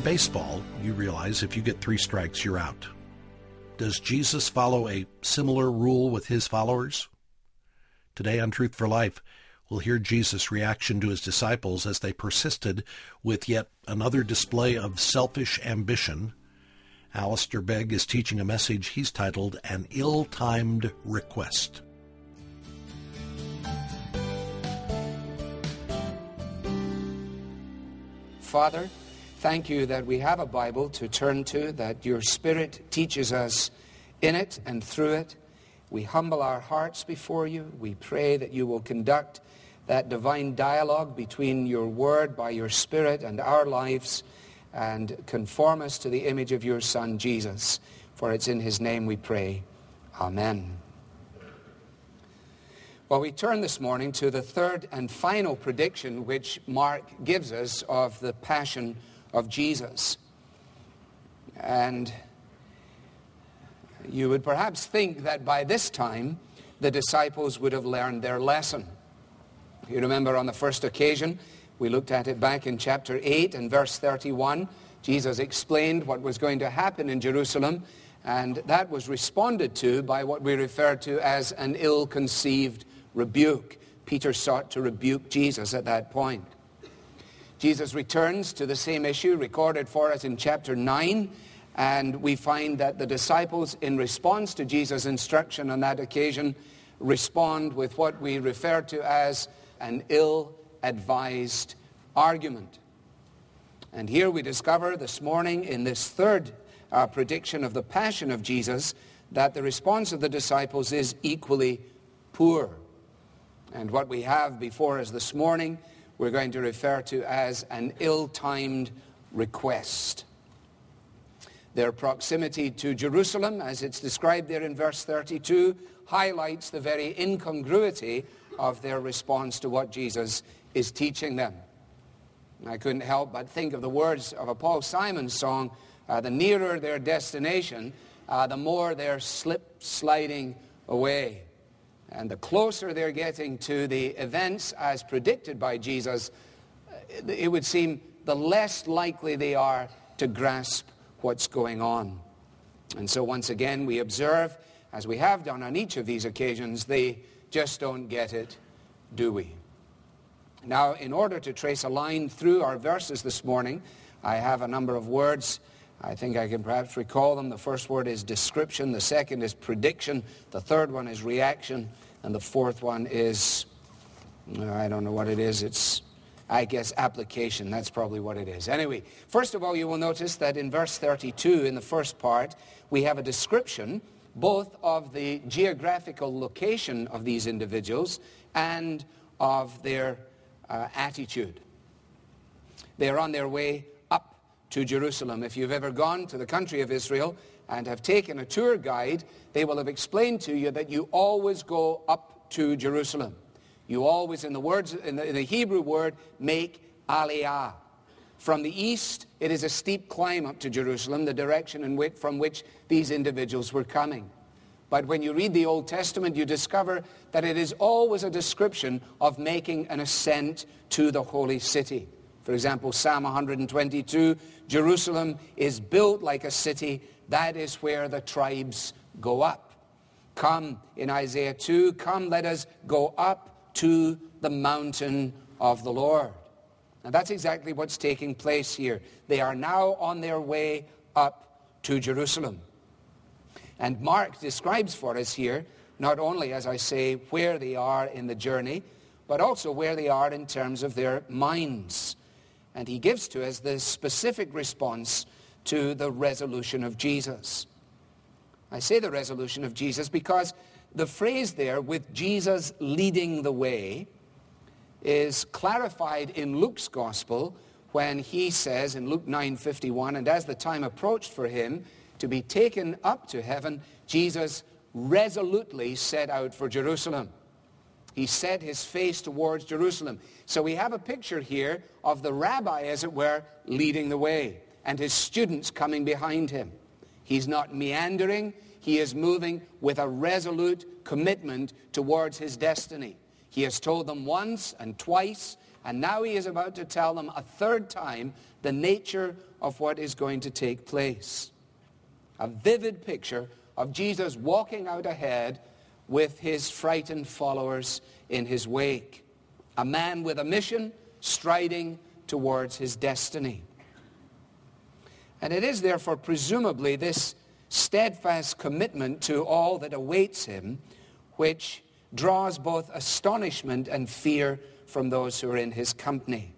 in baseball, you realize if you get 3 strikes, you're out. Does Jesus follow a similar rule with his followers? Today on Truth for Life, we'll hear Jesus' reaction to his disciples as they persisted with yet another display of selfish ambition. Alistair Begg is teaching a message he's titled, An Ill-Timed Request. Father, thank you that we have a Bible to turn to, that your Spirit teaches us in it and through it. We humble our hearts before you. We pray that you will conduct that divine dialogue between your Word by your Spirit and our lives and conform us to the image of your Son, Jesus. For it's in his name we pray. Amen. Well, we turn this morning to the third and final prediction which Mark gives us of the passion of Jesus. And you would perhaps think that by this time the disciples would have learned their lesson. You remember on the first occasion, we looked at it back in chapter 8 and verse 31. Jesus explained what was going to happen in Jerusalem, and that was responded to by what we refer to as an ill-conceived rebuke. Peter sought to rebuke Jesus at that point. Jesus returns to the same issue recorded for us in chapter 9, and we find that the disciples, in response to Jesus' instruction on that occasion, respond with what we refer to as an ill-advised argument. And here we discover this morning in this third prediction of the passion of Jesus that the response of the disciples is equally poor. And what we have before us this morning we're going to refer to as an ill-timed request. Their proximity to Jerusalem, as it's described there in verse 32, highlights the very incongruity of their response to what Jesus is teaching them. I couldn't help but think of the words of a Paul Simon song, the nearer their destination, the more they're sliding away. And the closer they're getting to the events as predicted by Jesus, it would seem the less likely they are to grasp what's going on. And so once again, we observe, as we have done on each of these occasions, they just don't get it, do we? Now, in order to trace a line through our verses this morning, I have a number of words. I think I can perhaps recall them. The first word is description, the second is prediction, the third one is reaction, and the fourth one is, I don't know what it is, it's, I guess, application. That's probably what it is. Anyway, first of all, you will notice that in verse 32, in the first part, we have a description both of the geographical location of these individuals and of their attitude. They are on their way to Jerusalem. If you've ever gone to the country of Israel and have taken a tour guide, they will have explained to you that you always go up to Jerusalem. You always, in the Hebrew word, make aliyah. From the east, it is a steep climb up to Jerusalem, the direction from which these individuals were coming. But when you read the Old Testament, you discover that it is always a description of making an ascent to the holy city. For example, Psalm 122, Jerusalem is built like a city, that is where the tribes go up. Come, in Isaiah 2, come let us go up to the mountain of the Lord. And that's exactly what's taking place here. They are now on their way up to Jerusalem. And Mark describes for us here, not only, as I say, where they are in the journey, but also where they are in terms of their minds. And he gives to us the specific response to the resolution of Jesus. I say the resolution of Jesus because the phrase there, with Jesus leading the way, is clarified in Luke's gospel when he says in Luke 9:51, and as the time approached for him to be taken up to heaven, Jesus resolutely set out for Jerusalem. He set his face towards Jerusalem. So we have a picture here of the rabbi, as it were, leading the way and his students coming behind him. He's not meandering. He is moving with a resolute commitment towards his destiny. He has told them once and twice And now he is about to tell them a third time the nature of what is going to take place. A vivid picture of Jesus walking out ahead with his frightened followers in his wake. A man with a mission striding towards his destiny. And it is therefore presumably this steadfast commitment to all that awaits him which draws both astonishment and fear from those who are in his company.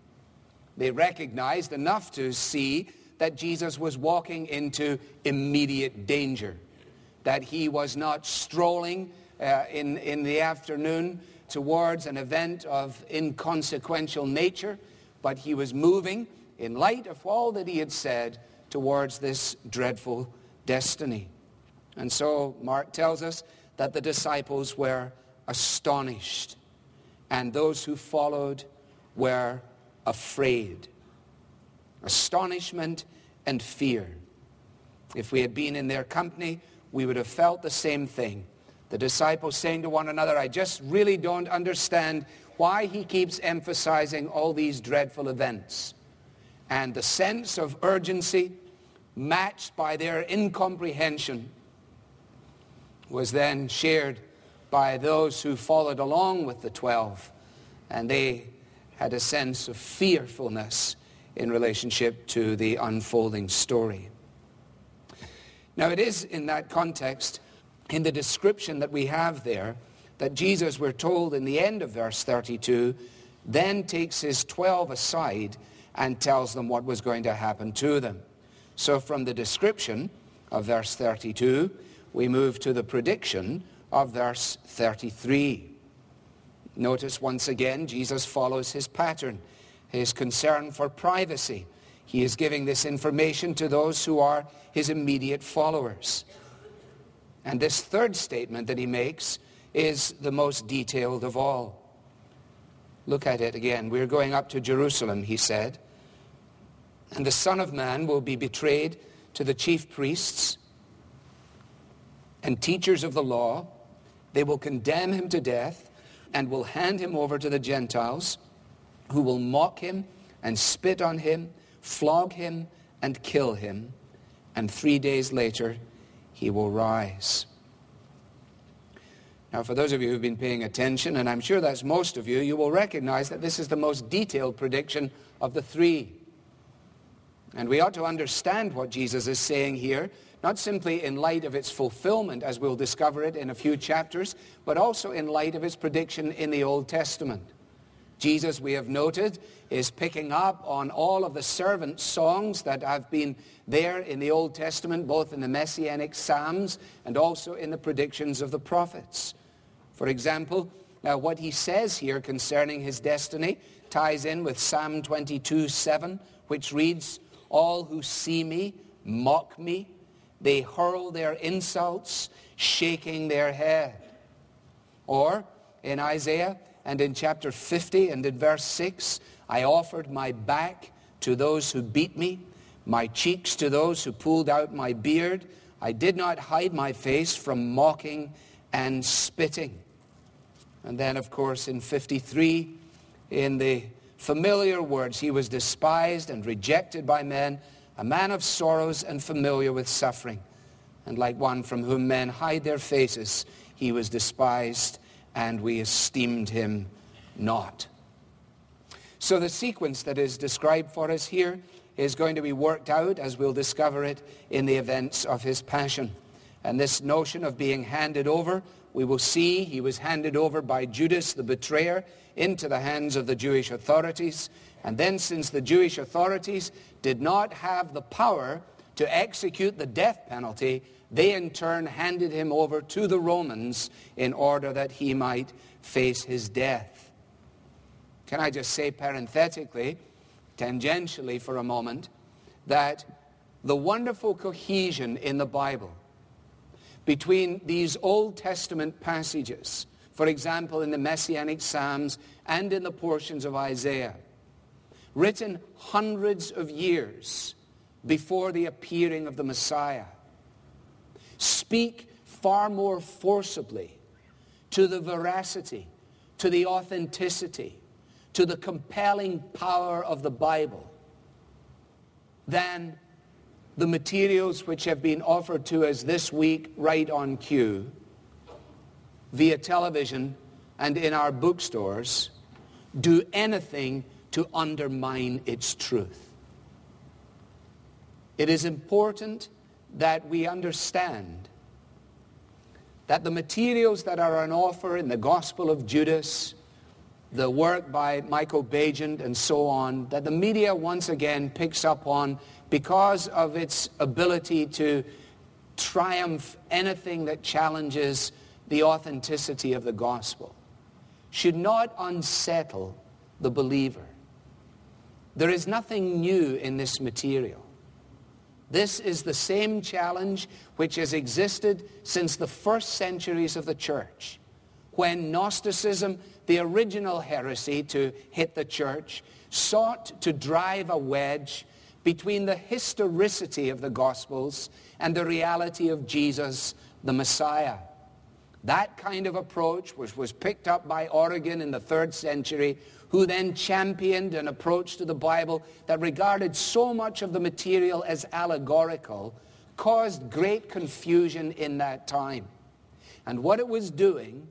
They recognized enough to see that Jesus was walking into immediate danger, that he was not strolling in the afternoon towards an event of inconsequential nature, but he was moving, in light of all that he had said, towards this dreadful destiny. And so Mark tells us that the disciples were astonished, and those who followed were afraid. Astonishment and fear. If we had been in their company, we would have felt the same thing. The disciples saying to one another, I just really don't understand why he keeps emphasizing all these dreadful events. And the sense of urgency, matched by their incomprehension, was then shared by those who followed along with the 12. And they had a sense of fearfulness in relationship to the unfolding story. Now it is in that context, in the description that we have there, that Jesus, we're told in the end of verse 32, then takes his 12 aside and tells them what was going to happen to them. So from the description of verse 32, we move to the prediction of verse 33. Notice once again, Jesus follows his pattern, his concern for privacy. He is giving this information to those who are his immediate followers. And this third statement that he makes is the most detailed of all. Look at it again. We're going up to Jerusalem, he said. And the Son of Man will be betrayed to the chief priests and teachers of the law. They will condemn him to death and will hand him over to the Gentiles, who will mock him and spit on him, flog him and kill him. And 3 days later, he will rise. Now, for those of you who've been paying attention, and I'm sure that's most of you, you will recognize that this is the most detailed prediction of the three. And we ought to understand what Jesus is saying here, not simply in light of its fulfillment, as we'll discover it in a few chapters, but also in light of its prediction in the Old Testament. Jesus, we have noted, is picking up on all of the servant songs that have been there in the Old Testament, both in the Messianic Psalms and also in the predictions of the prophets. For example, now what he says here concerning his destiny ties in with Psalm 22:7, which reads, all who see me mock me. They hurl their insults, shaking their head. Or in Isaiah and in chapter 50 and in verse 6, I offered my back to those who beat me, my cheeks to those who pulled out my beard. I did not hide my face from mocking and spitting. And then, of course, in 53, in the familiar words, he was despised and rejected by men, a man of sorrows and familiar with suffering. And like one from whom men hide their faces, he was despised, and we esteemed him not. So the sequence that is described for us here is going to be worked out, as we'll discover it, in the events of his passion. And this notion of being handed over, we will see he was handed over by Judas, the betrayer, into the hands of the Jewish authorities. And then, since the Jewish authorities did not have the power to execute the death penalty, they in turn handed him over to the Romans in order that he might face his death. Can I just say parenthetically, tangentially for a moment, that the wonderful cohesion in the Bible between these Old Testament passages, for example, in the Messianic Psalms and in the portions of Isaiah, written hundreds of years before the appearing of the Messiah, speak far more forcibly to the veracity, to the authenticity, to the compelling power of the Bible than the materials which have been offered to us this week right on cue via television and in our bookstores do anything to undermine its truth. It is important that we understand that the materials that are on offer in the Gospel of Judas, the work by Michael Baigent and so on, that the media once again picks up on because of its ability to triumph anything that challenges the authenticity of the gospel, should not unsettle the believer. There is nothing new in this material. This is the same challenge which has existed since the first centuries of the church, when Gnosticism, the original heresy to hit the church, sought to drive a wedge between the historicity of the Gospels and the reality of Jesus, the Messiah. That kind of approach was picked up by Oregon in the 3rd century, who then championed an approach to the Bible that regarded so much of the material as allegorical, caused great confusion in that time. And what it was doing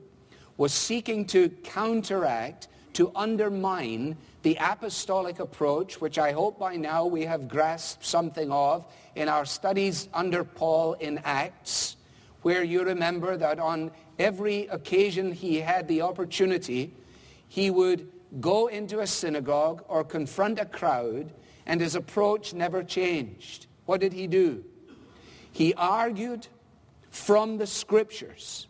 was seeking to counteract, to undermine the apostolic approach, which I hope by now we have grasped something of in our studies under Paul in Acts, where you remember that on every occasion he had the opportunity, he would go into a synagogue or confront a crowd, and his approach never changed. What did he do? He argued from the Scriptures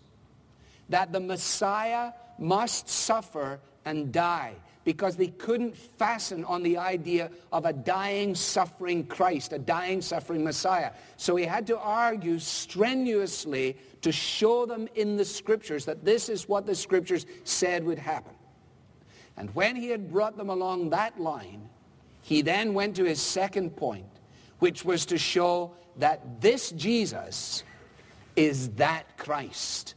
that the Messiah must suffer and die, because they couldn't fasten on the idea of a dying, suffering Christ, a dying, suffering Messiah. So he had to argue strenuously to show them in the Scriptures that this is what the Scriptures said would happen. And when he had brought them along that line, he then went to his second point, which was to show that this Jesus is that Christ,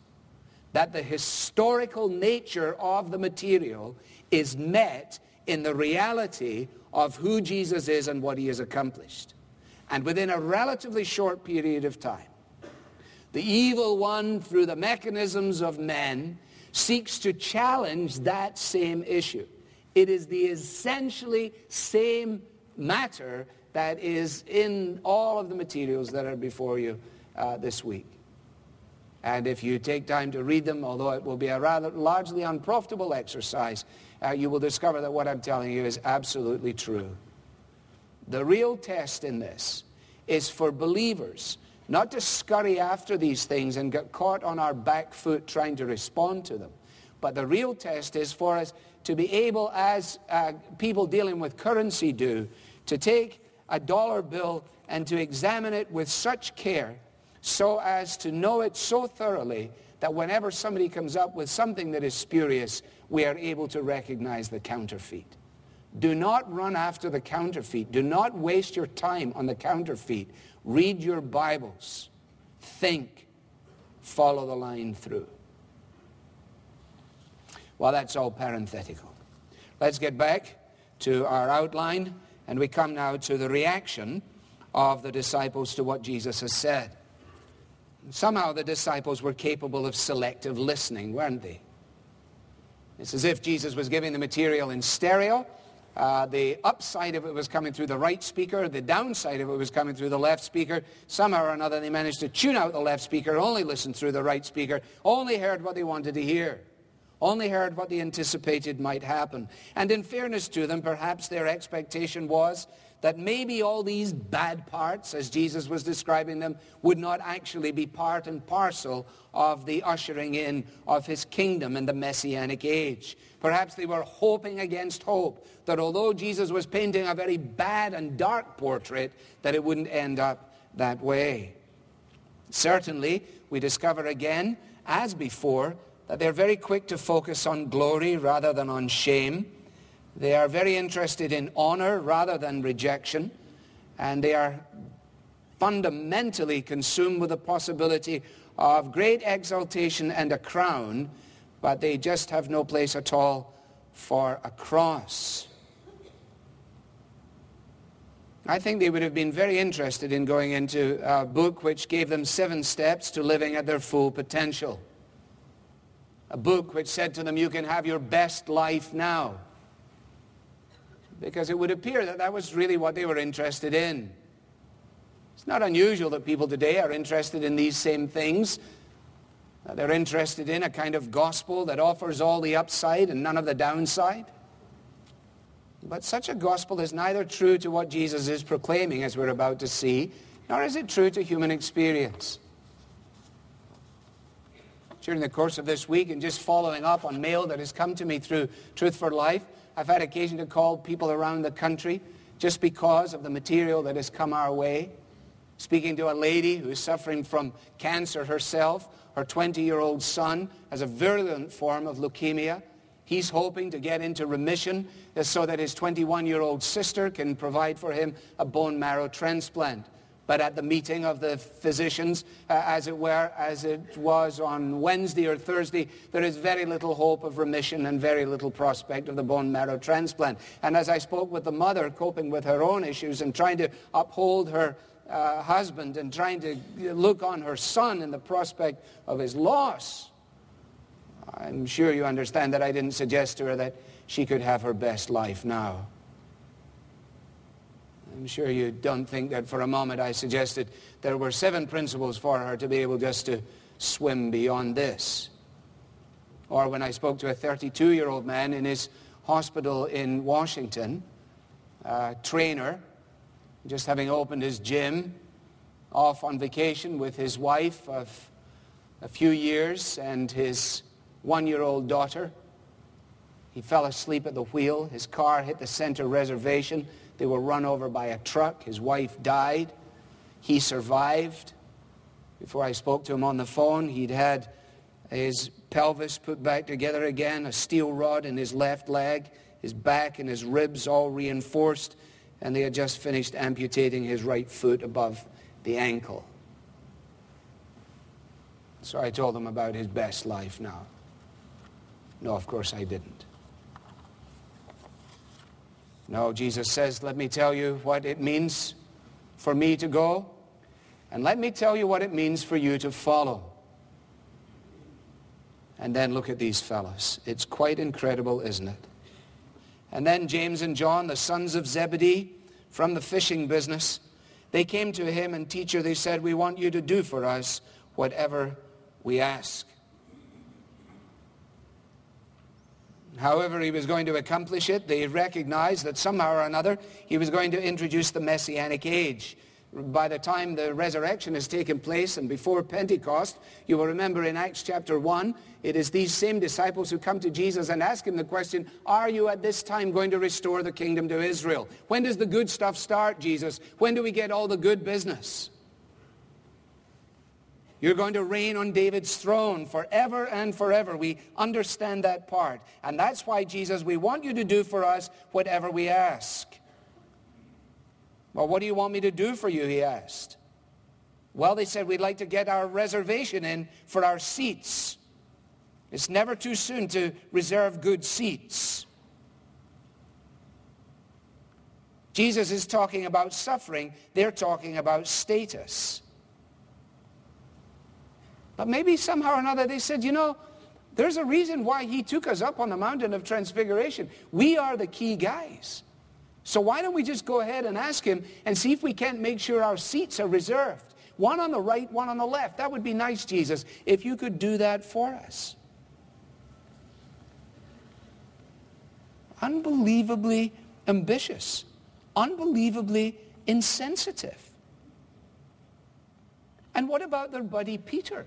that the historical nature of the material is met in the reality of who Jesus is and what he has accomplished. And within a relatively short period of time, the evil one, through the mechanisms of men, seeks to challenge that same issue. It is the essentially same matter that is in all of the materials that are before you this week. And if you take time to read them, although it will be a rather largely unprofitable exercise, you will discover that what I'm telling you is absolutely true. The real test in this is for believers not to scurry after these things and get caught on our back foot trying to respond to them. But the real test is for us to be able, as people dealing with currency do, to take a dollar bill and to examine it with such care so as to know it so thoroughly that whenever somebody comes up with something that is spurious, we are able to recognize the counterfeit. Do not run after the counterfeit. Do not waste your time on the counterfeit. Read your Bibles. Think. Follow the line through. Well, that's all parenthetical. Let's get back to our outline, and we come now to the reaction of the disciples to what Jesus has said. Somehow the disciples were capable of selective listening, weren't they? It's as if Jesus was giving the material in stereo. The upside of it was coming through the right speaker. The downside of it was coming through the left speaker. Somehow or another they managed to tune out the left speaker, only listened through the right speaker, only heard what they wanted to hear, only heard what they anticipated might happen. And in fairness to them, perhaps their expectation was that maybe all these bad parts, as Jesus was describing them, would not actually be part and parcel of the ushering in of his kingdom in the Messianic age. Perhaps they were hoping against hope that although Jesus was painting a very bad and dark portrait, that it wouldn't end up that way. Certainly, we discover again, as before, that they're very quick to focus on glory rather than on shame. They are very interested in honor rather than rejection, and they are fundamentally consumed with the possibility of great exaltation and a crown, but they just have no place at all for a cross. I think they would have been very interested in going into a book which gave them 7 steps to living at their full potential. A book which said to them, you can have your best life now. Because it would appear that that was really what they were interested in. It's not unusual that people today are interested in these same things. They're interested in a kind of gospel that offers all the upside and none of the downside. But such a gospel is neither true to what Jesus is proclaiming, as we're about to see, nor is it true to human experience. During the course of this week, and just following up on mail that has come to me through Truth For Life, I've had occasion to call people around the country just because of the material that has come our way. Speaking to a lady who is suffering from cancer herself, her 20-year-old son has a virulent form of leukemia. He's hoping to get into remission so that his 21-year-old sister can provide for him a bone marrow transplant. But at the meeting of the physicians, as it was on Wednesday or Thursday, there is very little hope of remission and very little prospect of the bone marrow transplant. And as I spoke with the mother, coping with her own issues and trying to uphold her husband and trying to look on her son in the prospect of his loss, I'm sure you understand that I didn't suggest to her that she could have her best life now. I'm sure you don't think that for a moment I suggested there were 7 principles for her to be able just to swim beyond this. Or when I spoke to a 32-year-old man in his hospital in Washington, a trainer, just having opened his gym, off on vacation with his wife of a few years and his 1-year-old daughter. He fell asleep at the wheel. His car hit the center reservation. They were run over by a truck. His wife died. He survived. Before I spoke to him on the phone, he'd had his pelvis put back together again, a steel rod in his left leg, his back and his ribs all reinforced, and they had just finished amputating his right foot above the ankle. So I told him about his best life now. No, of course I didn't. No, Jesus says, let me tell you what it means for me to go, and let me tell you what it means for you to follow. And then look at these fellows. It's quite incredible, isn't it? And then James and John, the sons of Zebedee, from the fishing business, they came to him, and teacher, they said, we want you to do for us whatever we ask. However he was going to accomplish it, they recognized that somehow or another he was going to introduce the Messianic age. By the time the resurrection has taken place and before Pentecost, you will remember in Acts chapter 1, it is these same disciples who come to Jesus and ask him the question, are you at this time going to restore the kingdom to Israel? When does the good stuff start, Jesus? When do we get all the good business? You're going to reign on David's throne forever and forever. We understand that part. And that's why, Jesus, we want you to do for us whatever we ask. Well, what do you want me to do for you, he asked. Well, they said, we'd like to get our reservation in for our seats. It's never too soon to reserve good seats. Jesus is talking about suffering. They're talking about status. But maybe somehow or another they said, you know, there's a reason why he took us up on the mountain of Transfiguration. We are the key guys. So why don't we just go ahead and ask him and see if we can't make sure our seats are reserved. One on the right, one on the left. That would be nice, Jesus, if you could do that for us. Unbelievably ambitious. Unbelievably insensitive. And what about their buddy Peter?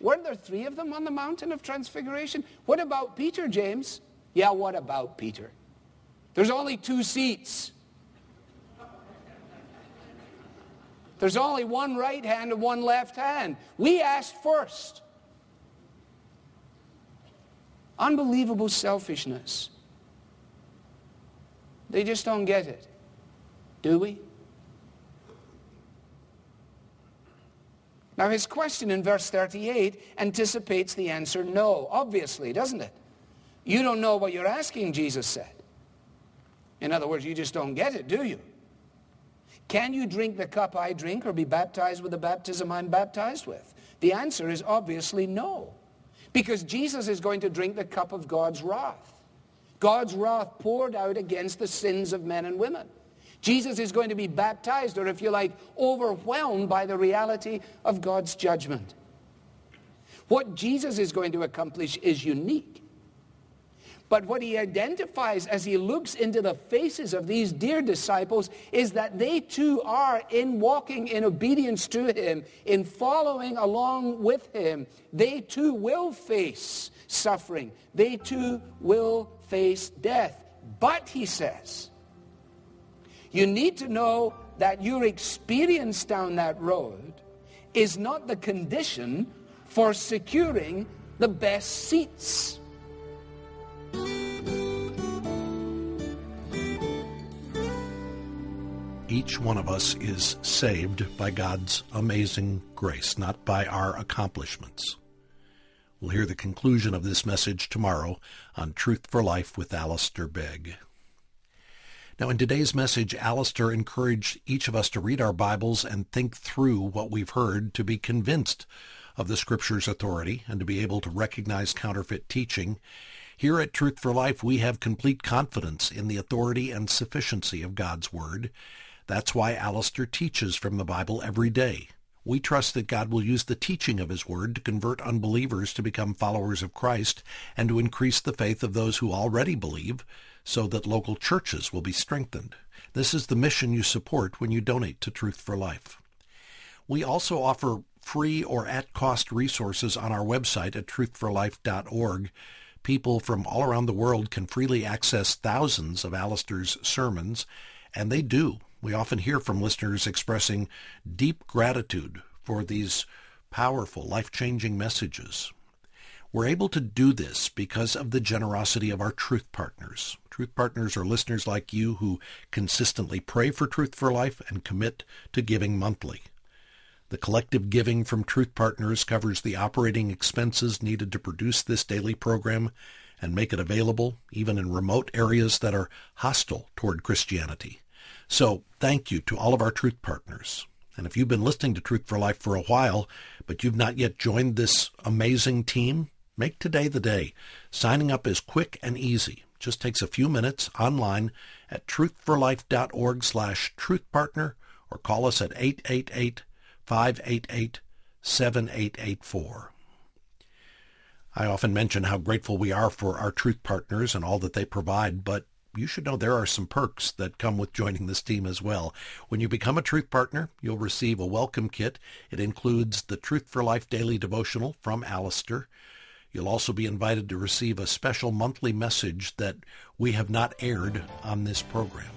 Weren't there 3 of them on the mountain of Transfiguration? What about Peter, James? Yeah, what about Peter? There's only 2 seats. There's only 1 right hand and 1 left hand. We asked first. Unbelievable selfishness. They just don't get it. Do we? Now, his question in verse 38 anticipates the answer no, obviously, doesn't it? You don't know what you're asking, Jesus said. In other words, you just don't get it, do you? Can you drink the cup I drink or be baptized with the baptism I'm baptized with? The answer is obviously no, because Jesus is going to drink the cup of God's wrath poured out against the sins of men and women. Jesus is going to be baptized, or if you like, overwhelmed by the reality of God's judgment. What Jesus is going to accomplish is unique. But what he identifies as he looks into the faces of these dear disciples is that they too are in walking in obedience to him, in following along with him. They too will face suffering. They too will face death. But, he says, you need to know that your experience down that road is not the condition for securing the best seats. Each one of us is saved by God's amazing grace, not by our accomplishments. We'll hear the conclusion of this message tomorrow on Truth for Life with Alistair Begg. Now, in today's message, Alistair encouraged each of us to read our Bibles and think through what we've heard to be convinced of the Scripture's authority and to be able to recognize counterfeit teaching. Here at Truth for Life, we have complete confidence in the authority and sufficiency of God's Word. That's why Alistair teaches from the Bible every day. We trust that God will use the teaching of His Word to convert unbelievers to become followers of Christ and to increase the faith of those who already believe so that local churches will be strengthened. This is the mission you support when you donate to Truth for Life. We also offer free or at-cost resources on our website at truthforlife.org. People from all around the world can freely access thousands of Alistair's sermons, and they do. We often hear from listeners expressing deep gratitude for these powerful, life-changing messages. We're able to do this because of the generosity of our truth partners. Truth partners are listeners like you who consistently pray for Truth for Life and commit to giving monthly. The collective giving from truth partners covers the operating expenses needed to produce this daily program and make it available even in remote areas that are hostile toward Christianity. So thank you to all of our truth partners. And if you've been listening to Truth for Life for a while, but you've not yet joined this amazing team, make today the day. Signing up is quick and easy. Just takes a few minutes online at truthforlife.org/truthpartner or call us at 888-588-7884. I often mention how grateful we are for our truth partners and all that they provide, but you should know there are some perks that come with joining this team as well. When you become a Truth Partner, you'll receive a welcome kit. It includes the Truth for Life Daily Devotional from Alistair. You'll also be invited to receive a special monthly message that we have not aired on this program.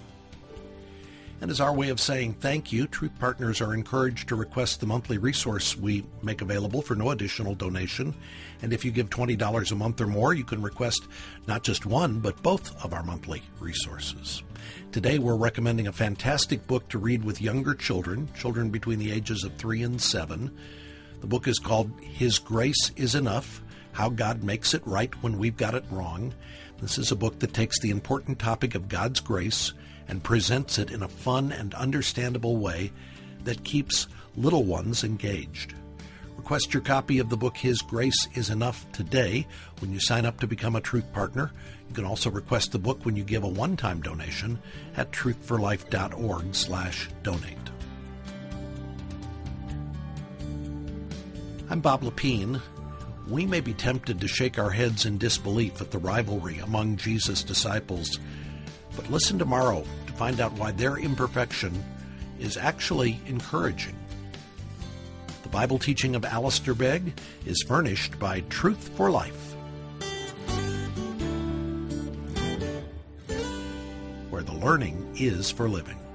And as our way of saying thank you, Truth Partners are encouraged to request the monthly resource we make available for no additional donation. And if you give $20 a month or more, you can request not just one, but both of our monthly resources. Today, we're recommending a fantastic book to read with younger children, children between the ages of 3 and 7. The book is called His Grace is Enough, How God Makes It Right When We've Got It Wrong. This is a book that takes the important topic of God's grace and presents it in a fun and understandable way that keeps little ones engaged. Request your copy of the book His Grace is Enough today when you sign up to become a Truth Partner. You can also request the book when you give a one-time donation at truthforlife.org/donate. I'm Bob Lapine. We may be tempted to shake our heads in disbelief at the rivalry among Jesus' disciples, but listen tomorrow to find out why their imperfection is actually encouraging. The Bible teaching of Alistair Begg is furnished by Truth for Life, where the learning is for living.